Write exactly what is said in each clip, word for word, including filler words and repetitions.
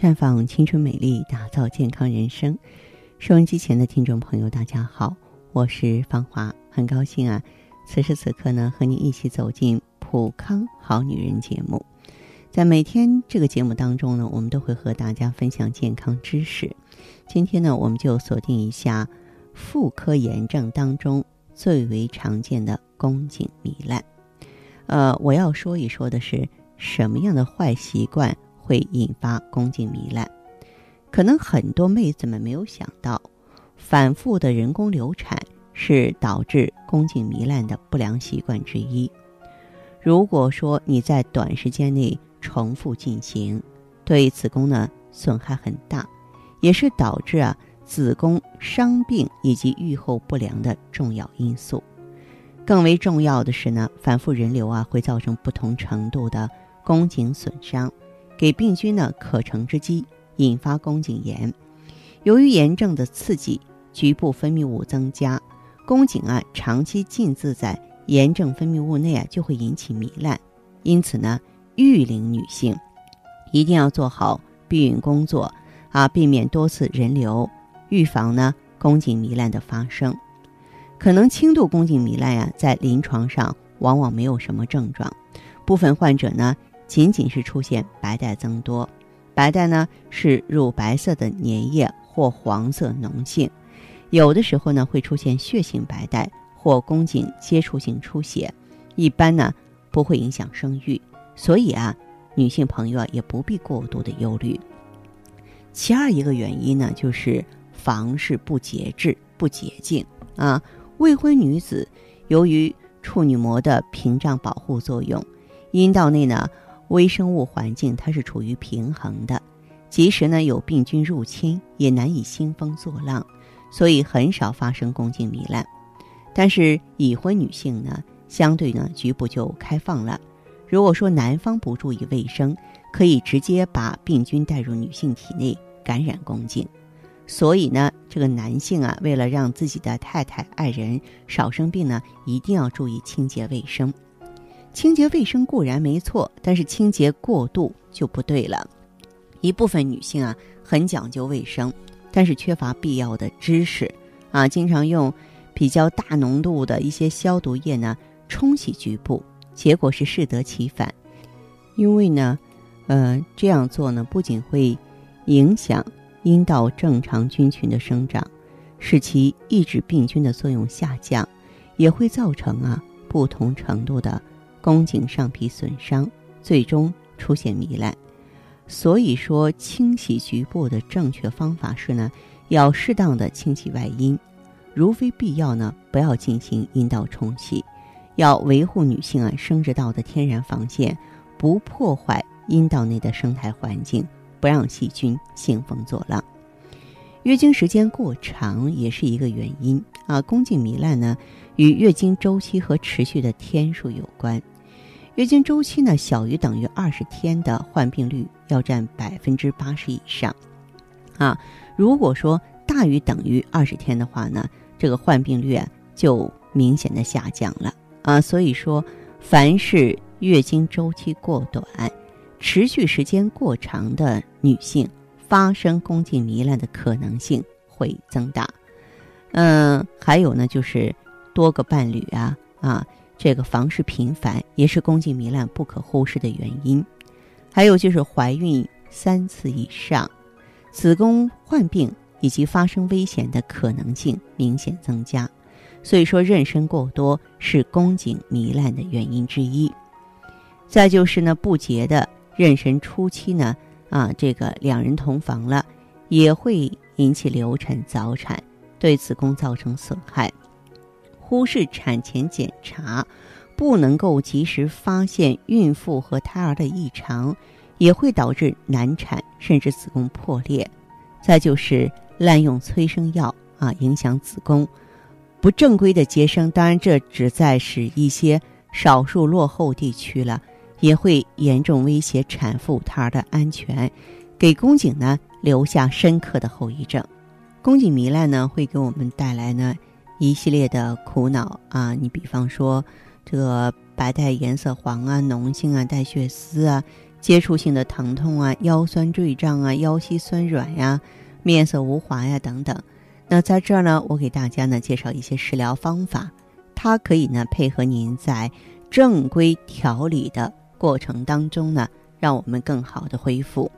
绽放青春美丽，打造健康人生。收音机前的听众朋友，大家好，我是芳华，很高兴啊，此时此刻呢，和您一起走进普康好女人节目。在每天这个节目当中呢，我们都会和大家分享健康知识。今天呢，我们就锁定一下妇科炎症当中最为常见的宫颈糜烂。呃，我要说一说的是什么样的坏习惯会引发宫颈糜烂。可能很多妹子们没有想到，反复的人工流产是导致宫颈糜烂的不良习惯之一。如果说你在短时间内重复进行，对子宫呢损害很大，也是导致啊子宫伤病以及预后不良的重要因素。更为重要的是呢，反复人流啊会造成不同程度的宫颈损伤，给病菌呢可乘之机，引发宫颈炎。由于炎症的刺激，局部分泌物增加，宫颈啊长期浸渍在炎症分泌物内啊，就会引起糜烂。因此呢，育龄女性一定要做好避孕工作啊，避免多次人流，预防呢宫颈糜烂的发生。可能轻度宫颈糜烂啊，在临床上往往没有什么症状，部分患者呢仅仅是出现白带增多。白带呢是乳白色的粘液或黄色脓性，有的时候呢会出现血性白带或宫颈接触性出血，一般呢不会影响生育，所以啊女性朋友啊也不必过度的忧虑。其二一个原因呢，就是房事不节制、不洁净啊。未婚女子由于处女膜的屏障保护作用，阴道内呢微生物环境它是处于平衡的，即使呢有病菌入侵，也难以兴风作浪，所以很少发生宫颈糜烂。但是已婚女性呢，相对呢局部就开放了。如果说男方不注意卫生，可以直接把病菌带入女性体内，感染宫颈。所以呢，这个男性啊，为了让自己的太太、爱人少生病呢，一定要注意清洁卫生。清洁卫生固然没错，但是清洁过度就不对了。一部分女性啊，很讲究卫生，但是缺乏必要的知识啊，经常用比较大浓度的一些消毒液呢冲洗局部，结果是适得其反。因为呢呃，这样做呢不仅会影响阴道正常菌群的生长，使其抑制病菌的作用下降，也会造成啊不同程度的宫颈上皮损伤，最终出现糜烂。所以说清洗局部的正确方法是呢，要适当的清洗外阴，如非必要呢，不要进行阴道冲洗，要维护女性啊生殖道的天然防线，不破坏阴道内的生态环境，不让细菌兴风作浪。月经时间过长也是一个原因啊。宫颈糜烂呢，与月经周期和持续的天数有关。月经周期呢小于等于二十天的患病率要占百分之八十以上啊。如果说大于等于二十天的话呢，这个患病率啊就明显的下降了啊。所以说，凡是月经周期过短、持续时间过长的女性，发生宫颈糜烂的可能性会增大。嗯，还有呢，就是多个伴侣啊啊，这个房事频繁也是宫颈糜烂不可忽视的原因。还有就是怀孕三次以上，子宫患病以及发生危险的可能性明显增加，所以说妊娠过多是宫颈糜烂的原因之一。再就是呢，不洁的妊娠初期呢，啊，这个两人同房了，也会引起流产、早产，对子宫造成损害。忽视产前检查，不能够及时发现孕妇和胎儿的异常，也会导致难产，甚至子宫破裂。再就是滥用催生药啊，影响子宫，不正规的接生，当然这只在使一些少数落后地区了，也会严重威胁产妇胎儿的安全，给宫颈呢留下深刻的后遗症。宫颈糜烂呢会给我们带来呢一系列的苦恼啊，你比方说这个白带颜色黄啊、脓性啊、带血丝啊、接触性的疼痛啊、腰酸坠胀啊、腰膝酸软呀、啊、面色无华呀、啊、等等。那在这儿呢，我给大家呢介绍一些食疗方法，它可以呢配合您在正规调理的过程当中呢，让我们更好的恢复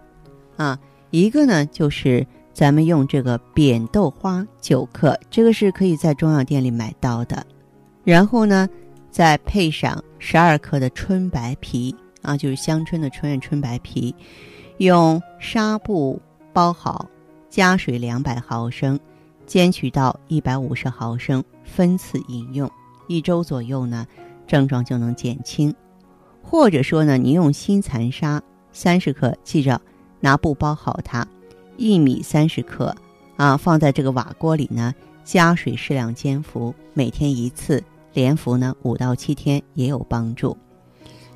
啊。一个呢就是咱们用这个扁豆花九克，这个是可以在中药店里买到的，然后呢再配上十二克的春白皮啊，就是香椿的春春白皮，用纱布包好，加水两百毫升，煎取到一百五十毫升，分次饮用，一周左右呢症状就能减轻。或者说呢，你用新蚕沙三十克，记着拿布包好它，薏米三十克啊，放在这个瓦锅里呢，加水适量煎服，每天一次，连服呢五到七天也有帮助。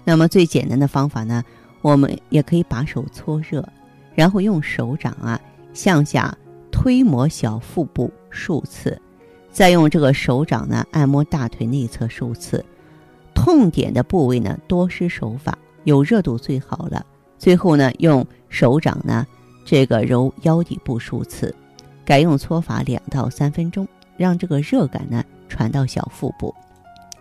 那么最简单的方法呢，我们也可以把手搓热，然后用手掌啊向下推摩小腹部数次，再用这个手掌呢按摩大腿内侧数次，痛点的部位呢多施手法，有热度最好了。最后呢用手掌呢这个揉腰底部数次，改用搓法两到三分钟，让这个热感呢传到小腹部。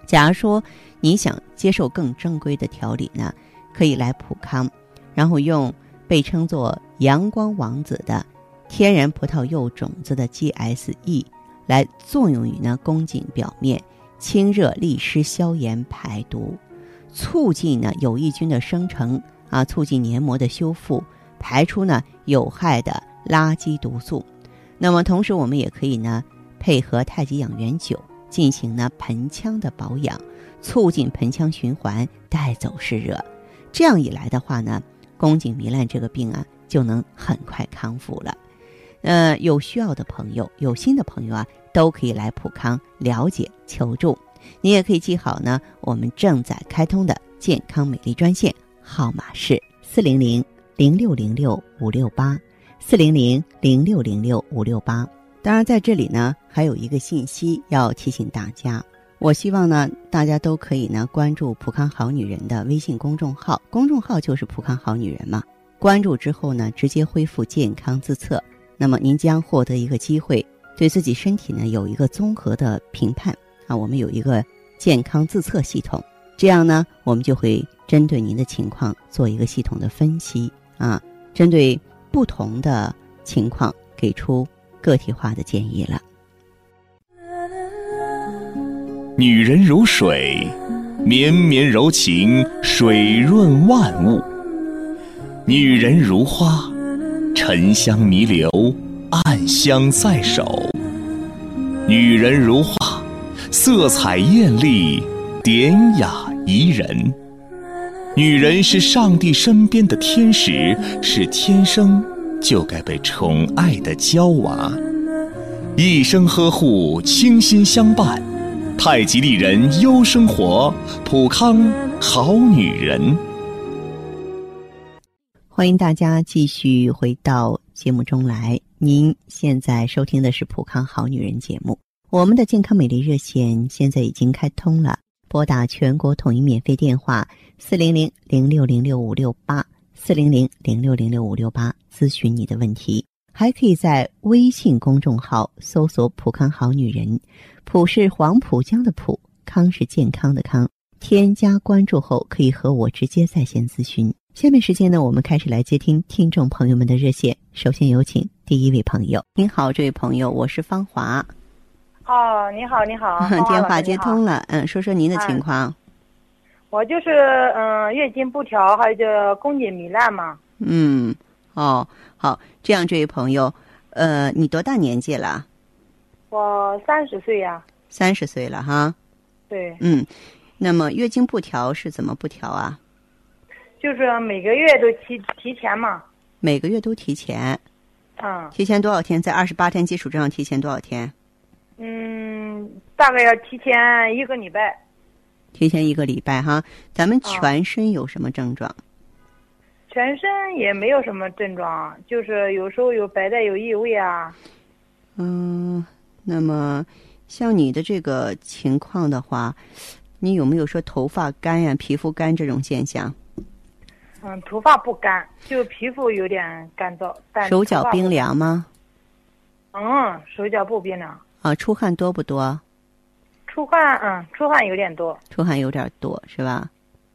假如说你想接受更正规的调理呢，可以来普康，然后用被称作阳光王子的天然葡萄柚种子的 G S E 来作用于呢宫颈表面，清热利湿消炎排毒，促进呢有益菌的生成啊，促进黏膜的修复，排出呢有害的垃圾毒素。那么同时我们也可以呢配合太极养元酒进行呢盆腔的保养，促进盆腔循环，带走湿热。这样一来的话呢，宫颈糜烂这个病啊就能很快康复了。呃，有需要的朋友，有心的朋友啊，都可以来普康了解求助。你也可以记好呢，我们正在开通的健康美丽专线号码是四零零零六零六五六八，四零零零六零六五六八。当然在这里呢还有一个信息要提醒大家，我希望呢大家都可以呢关注普康好女人的微信公众号，公众号就是普康好女人嘛，关注之后呢直接恢复健康自测，那么您将获得一个机会对自己身体呢有一个综合的评判啊，我们有一个健康自测系统，这样呢我们就会针对您的情况做一个系统的分析啊，针对不同的情况给出个体化的建议了。女人如水，绵绵柔情，水润万物；女人如花，沉香弥留，暗香在手；女人如画，色彩艳丽，典雅宜人。女人是上帝身边的天使，是天生就该被宠爱的娇娃，一生呵护，倾心相伴。太极丽人优生活，普康好女人。欢迎大家继续回到节目中来，您现在收听的是普康好女人节目。我们的健康美丽热线现在已经开通了，拨打全国统一免费电话四零零零六零六五六八。四零零零六零六五六八，咨询你的问题，还可以在微信公众号搜索“普康好女人”，普是黄浦江的浦，康是健康的康。添加关注后，可以和我直接在线咨询。下面时间呢，我们开始来接听听众朋友们的热线。首先有请第一位朋友，您好，这位朋友，我是方华。哦，你好，你好，电话接通了，嗯，说说您的情况。哎，我就是嗯、呃、月经不调，还有就宫颈糜烂嘛。嗯，哦，好，这样这位朋友，呃，你多大年纪了？我三十岁呀。三十岁了哈。对。嗯，那么月经不调是怎么不调啊？就是每个月都提提前嘛。每个月都提前。嗯。提前多少天？在二十八天基础之上提前多少天？嗯，大概要提前一个礼拜。提前一个礼拜哈。咱们全身有什么症状？啊，全身也没有什么症状，就是有时候有白带有异味啊。嗯，那么像你的这个情况的话，你有没有说头发干呀、啊、皮肤干这种现象？嗯，头发不干，就皮肤有点干燥。但手脚冰凉吗？嗯，手脚不冰凉。啊，出汗多不多？出汗，嗯，出汗有点多。出汗有点多是吧？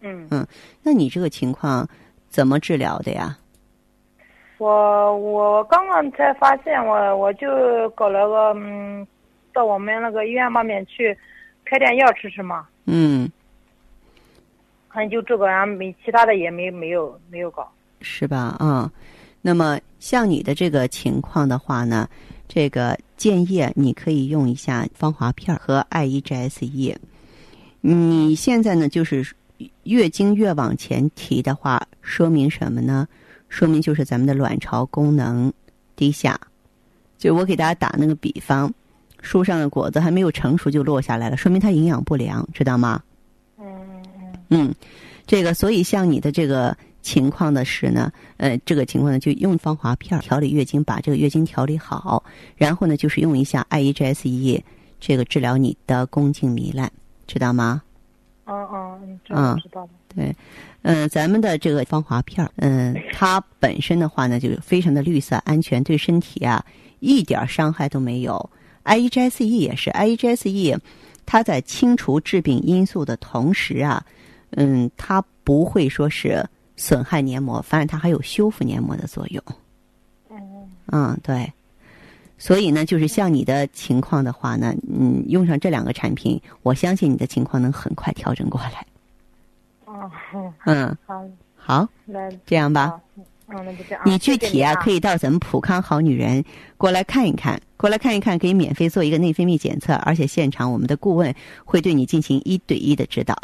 嗯嗯，那你这个情况怎么治疗的呀？我我刚刚才发现我，我我就搞了个，嗯，到我们那个医院旁边去开点药吃吃嘛。嗯。看就这个，然后没其他的也没没有没有搞。是吧？啊、嗯，那么像你的这个情况的话呢，这个建议你可以用一下芳华片和iEGSE液。你现在呢，就是月经越往前提的话，说明什么呢？说明就是咱们的卵巢功能低下。就我给大家打那个比方，树上的果子还没有成熟就落下来了，说明它营养不良，知道吗？嗯，这个所以像你的这个情况的是呢，呃，这个情况呢就用芳华片调理月经，把这个月经调理好，然后呢就是用一下 iEGSE 这个治疗你的宫颈糜烂，知道吗？哦哦，知道知道了。对，嗯、呃，咱们的这个芳华片，嗯、呃，它本身的话呢就是非常的绿色、安全，对身体啊一点伤害都没有。iEGSE 也是 iEGSE， 它在清除致病因素的同时啊。嗯，它不会说是损害黏膜，反而它还有修复黏膜的作用。嗯，嗯，对。所以呢，就是像你的情况的话呢，嗯，用上这两个产品，我相信你的情况能很快调整过来。哦，嗯，好，好，这样吧。嗯，那就这样。你具体啊，可以到咱们普康好女人过来看一看，过来看一看，可以免费做一个内分泌检测，而且现场我们的顾问会对你进行一对一的指导。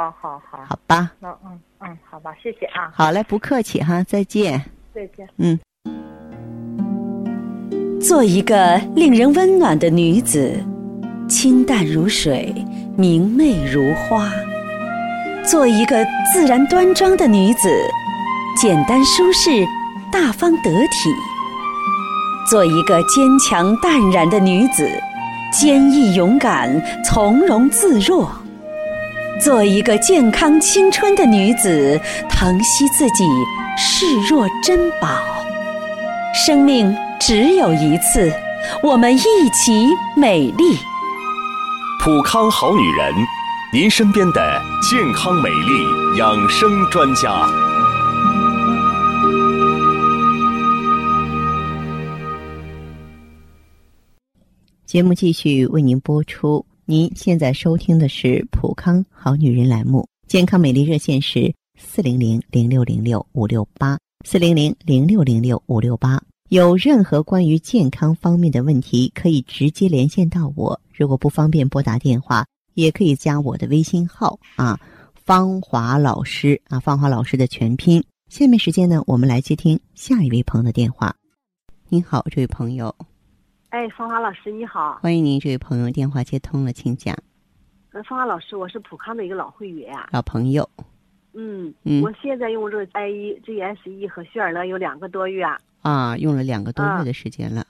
好好好，好吧，那嗯嗯，好吧，谢谢啊。好嘞，不客气哈，再见。再见。嗯，做一个令人温暖的女子，清淡如水，明媚如花；做一个自然端庄的女子，简单舒适，大方得体；做一个坚强淡然的女子，坚毅勇敢，从容自若。做一个健康青春的女子，疼惜自己，视若珍宝。生命只有一次，我们一起美丽。普康好女人，您身边的健康美丽养生专家。节目继续为您播出。您现在收听的是普康好女人栏目，健康美丽热线是四零零零六零六五六八，四零零零六零六五六八。有任何关于健康方面的问题，可以直接连线到我。如果不方便拨打电话，也可以加我的微信号啊，芳华老师啊，芳华老师的全拼。下面时间呢，我们来接听下一位朋友的电话。您好，这位朋友。哎，芳华老师你好，欢迎您，这位朋友电话接通了，请讲。呃，芳华老师，我是普康的一个老会员啊，老朋友。嗯嗯，我现在用这 iEGSE 和旭尔乐有两个多月啊。啊，用了两个多月的时间了。啊、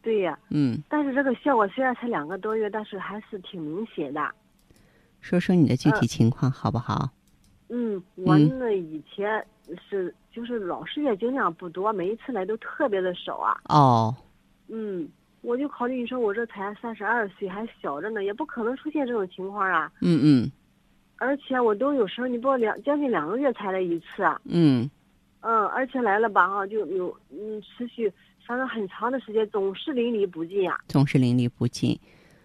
对呀、啊。嗯。但是这个效果虽然才两个多月，但是还是挺明显的。说说你的具体情况好不好？嗯，我呢以前是就是老是月经量不多，每一次来都特别的少啊。哦。嗯。我就考虑你说我这才三十二岁还小着呢，也不可能出现这种情况啊。嗯嗯。而且我都有时候你不两将近两个月才来一次啊。嗯。嗯，而且来了吧哈，就有嗯持续反正很长的时间，总是淋漓不尽啊。总是淋漓不尽。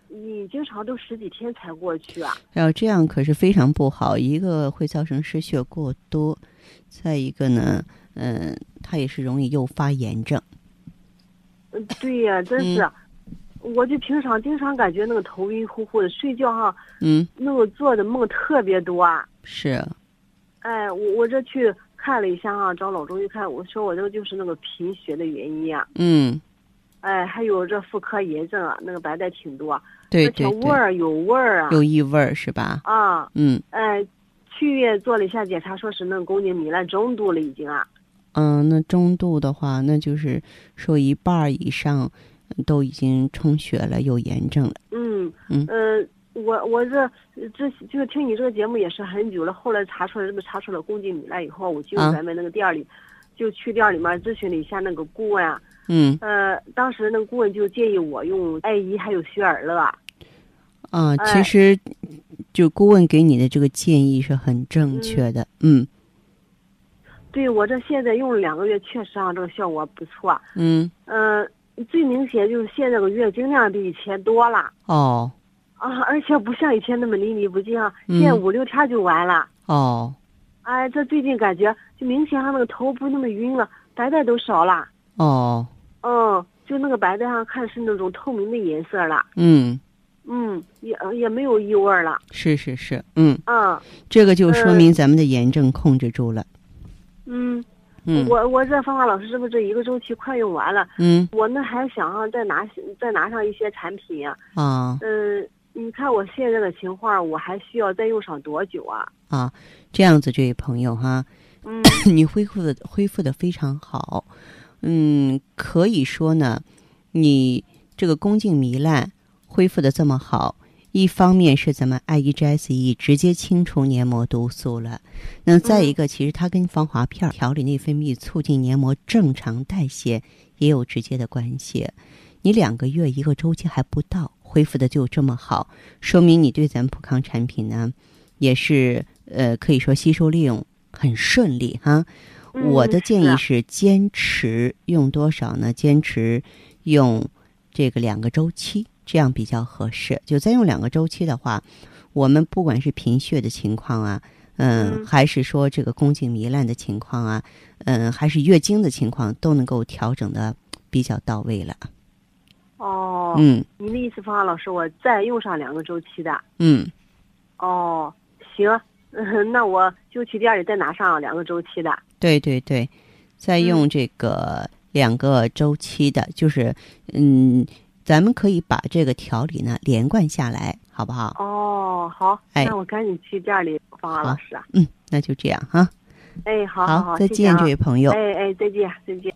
你经常都十几天才过去啊。要这样可是非常不好，一个会造成失血过多，再一个呢，嗯、呃，它也是容易诱发炎症。对呀、啊，真是、嗯，我就平常经常感觉那个头晕乎乎的，睡觉哈、啊，嗯，那个做的梦特别多啊。是。哎，我我这去看了一下哈、啊，找老中医看，我说我这就是那个贫血的原因啊。嗯。哎，还有这妇科炎症啊，那个白带挺多、啊。对对对。而且味儿有味儿啊。有异味儿是吧？啊。嗯。哎，去月做了一下检查，说是那个宫颈糜烂中度了已经啊。嗯，那中度的话，那就是说一半以上都已经充血了，有炎症了。嗯嗯，呃，我我这这就是听你这个节目也是很久了，后来查出来这个查出了宫颈糜烂以后，我进入咱们那个店里，就去店里面咨询了一下那个顾问啊，嗯，呃，当时那个顾问就建议我用iEGSE还有学而乐。啊、呃，其实就顾问给你的这个建议是很正确的，嗯。嗯对，我这现在用了两个月，确实啊，这个效果不错。嗯嗯、呃，最明显就是现在的月经量比以前多了。哦。啊，而且不像以前那么淋漓不尽啊，现在五六天就完了。哦。哎，这最近感觉就明显上那个头不那么晕了，白带都少了。哦。嗯，就那个白带上看是那种透明的颜色了。嗯。嗯，也也没有异味了。是是是，嗯。嗯。这个就说明咱们的炎症控制住了。嗯嗯，我我这芳华老师是不是这一个周期快用完了？嗯，我那还想要再拿再拿上一些产品啊。啊，嗯、呃，你看我现在的情况，我还需要再用上多久啊？啊，这样子，这位朋友哈，嗯，你恢复的恢复的非常好，嗯，可以说呢，你这个宫颈糜烂恢复的这么好。一方面是咱们iEGSE直接清除黏膜毒素了，那再一个其实它跟防滑片调理内分泌促进黏膜正常代谢也有直接的关系。你两个月一个周期还不到恢复的就这么好，说明你对咱普康产品呢也是呃可以说吸收利用很顺利哈。嗯、我的建议是坚持用多少呢？坚持用这个两个周期，这样比较合适。就再用两个周期的话，我们不管是贫血的情况啊，嗯，嗯还是说这个宫颈糜烂的情况啊，嗯，还是月经的情况，都能够调整的比较到位了。哦，嗯，您的意思，芳华老师，我再用上两个周期的。嗯。哦，行，嗯、那我就去店里再拿上两个周期的。对对对，再用这个两个周期的，嗯、就是嗯。咱们可以把这个调理呢连贯下来，好不好？哦，好，哎，那我赶紧去店里，芳华老师啊。嗯，那就这样哈。哎，好，好，好，再见，这位朋友。哎哎，再见，再见。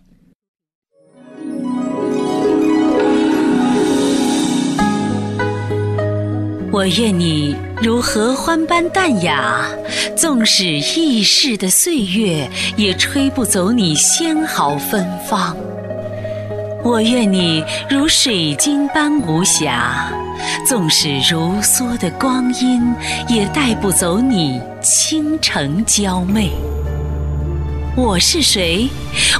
我愿你如合欢般淡雅，纵使易逝的岁月，也吹不走你纤毫芬芳。我愿你如水晶般无瑕，纵使如梭的光阴，也带不走你倾城娇媚。我是谁？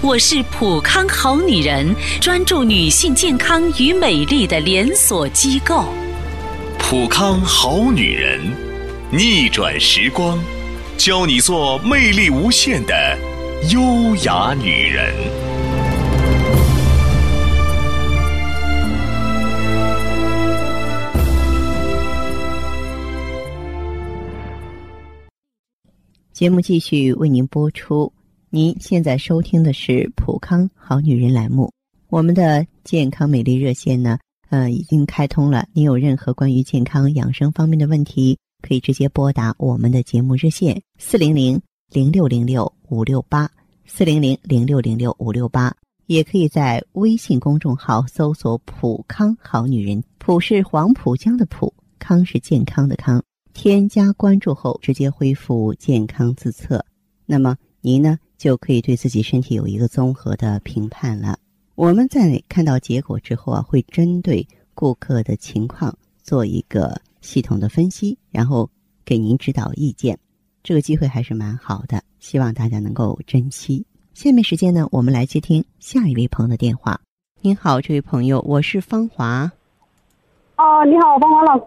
我是普康好女人，专注女性健康与美丽的连锁机构。普康好女人，逆转时光，教你做魅力无限的优雅女人。节目继续为您播出，您现在收听的是普康好女人栏目。我们的健康美丽热线呢，呃，已经开通了。您有任何关于健康养生方面的问题，可以直接拨打我们的节目热线四零零零六零六五六八四零零零六零六五六八，也可以在微信公众号搜索“普康好女人”，普是黄浦江的浦，康是健康的康。添加关注后直接恢复健康自测，那么您呢就可以对自己身体有一个综合的评判了。我们在看到结果之后啊，会针对顾客的情况做一个系统的分析，然后给您指导意见。这个机会还是蛮好的，希望大家能够珍惜。下面时间呢，我们来接听下一位朋友的电话。您好，这位朋友，我是芳华。哦，你好，芳华老师。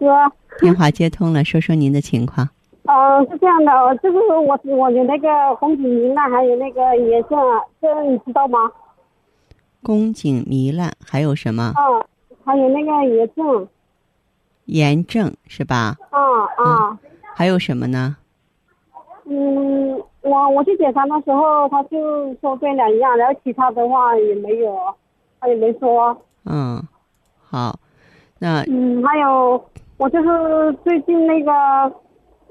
电话接通了，说说您的情况。嗯、呃，是这样的，就是我我有那个宫颈糜烂，还有那个炎症，这你知道吗？宫颈糜烂还有什么？嗯、啊，还有那个炎症。炎症是吧？啊啊、嗯。还有什么呢？嗯，我我去检查的时候，他就说这两样，然后其他的话也没有，他也没说。嗯，好，那嗯还有。我就是最近那个，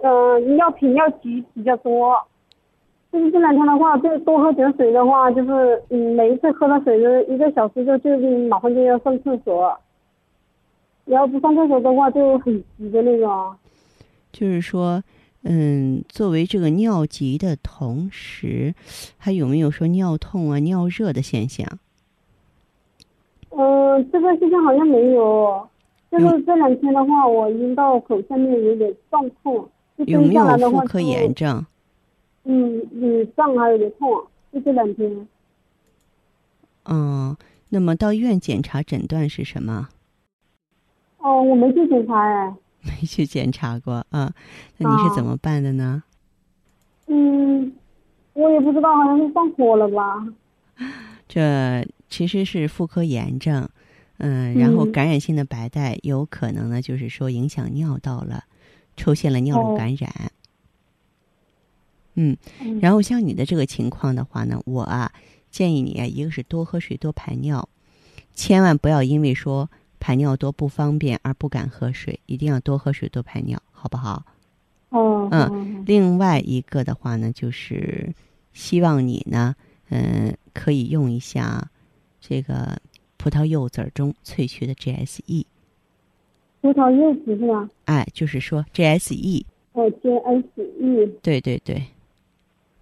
呃，药品药局比较多。就是这两天的话，就是多喝点水的话，就是嗯，每一次喝的水呢，一个小时就就马上就要上厕所。要不上厕所的话就很急的那种。就是说，嗯，作为这个尿急的同时，还有没有说尿痛啊、尿热的现象？呃，这个现象好像没有。这个这两天的话，我阴道口下面有点胀痛。有没有妇科炎症？嗯嗯，胀还有点痛，就这两天。嗯，那么到医院检查诊断是什么？哦，我没去检查哎。没去检查过啊？那你是怎么办的呢？啊、嗯，我也不知道，好像是上火了吧。这其实是妇科炎症，嗯，然后感染性的白带有可能呢，就是说影响尿道了，出现了尿路感染。哦嗯，然后像你的这个情况的话呢，我啊建议你啊，一个是多喝水多排尿，千万不要因为说排尿多不方便而不敢喝水，一定要多喝水多排尿，好不好？哦，嗯，另外一个的话呢，就是希望你呢，嗯，可以用一下这个葡萄柚籽中萃取的 G S E。葡萄柚籽是吧？哎，就是说 G S E。哦 ，G S E。对对对。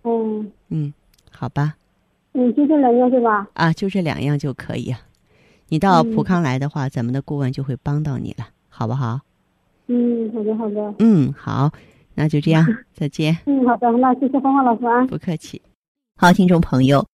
嗯嗯，好吧。嗯，就这两样是吧？啊，就这两样就可以啊。你到普康来的话，嗯、咱们的顾问就会帮到你了，好不好？嗯，好的好的。嗯，好，那就这样，再见。嗯，好的，那谢谢芳芳老师啊。不客气。好，听众朋友，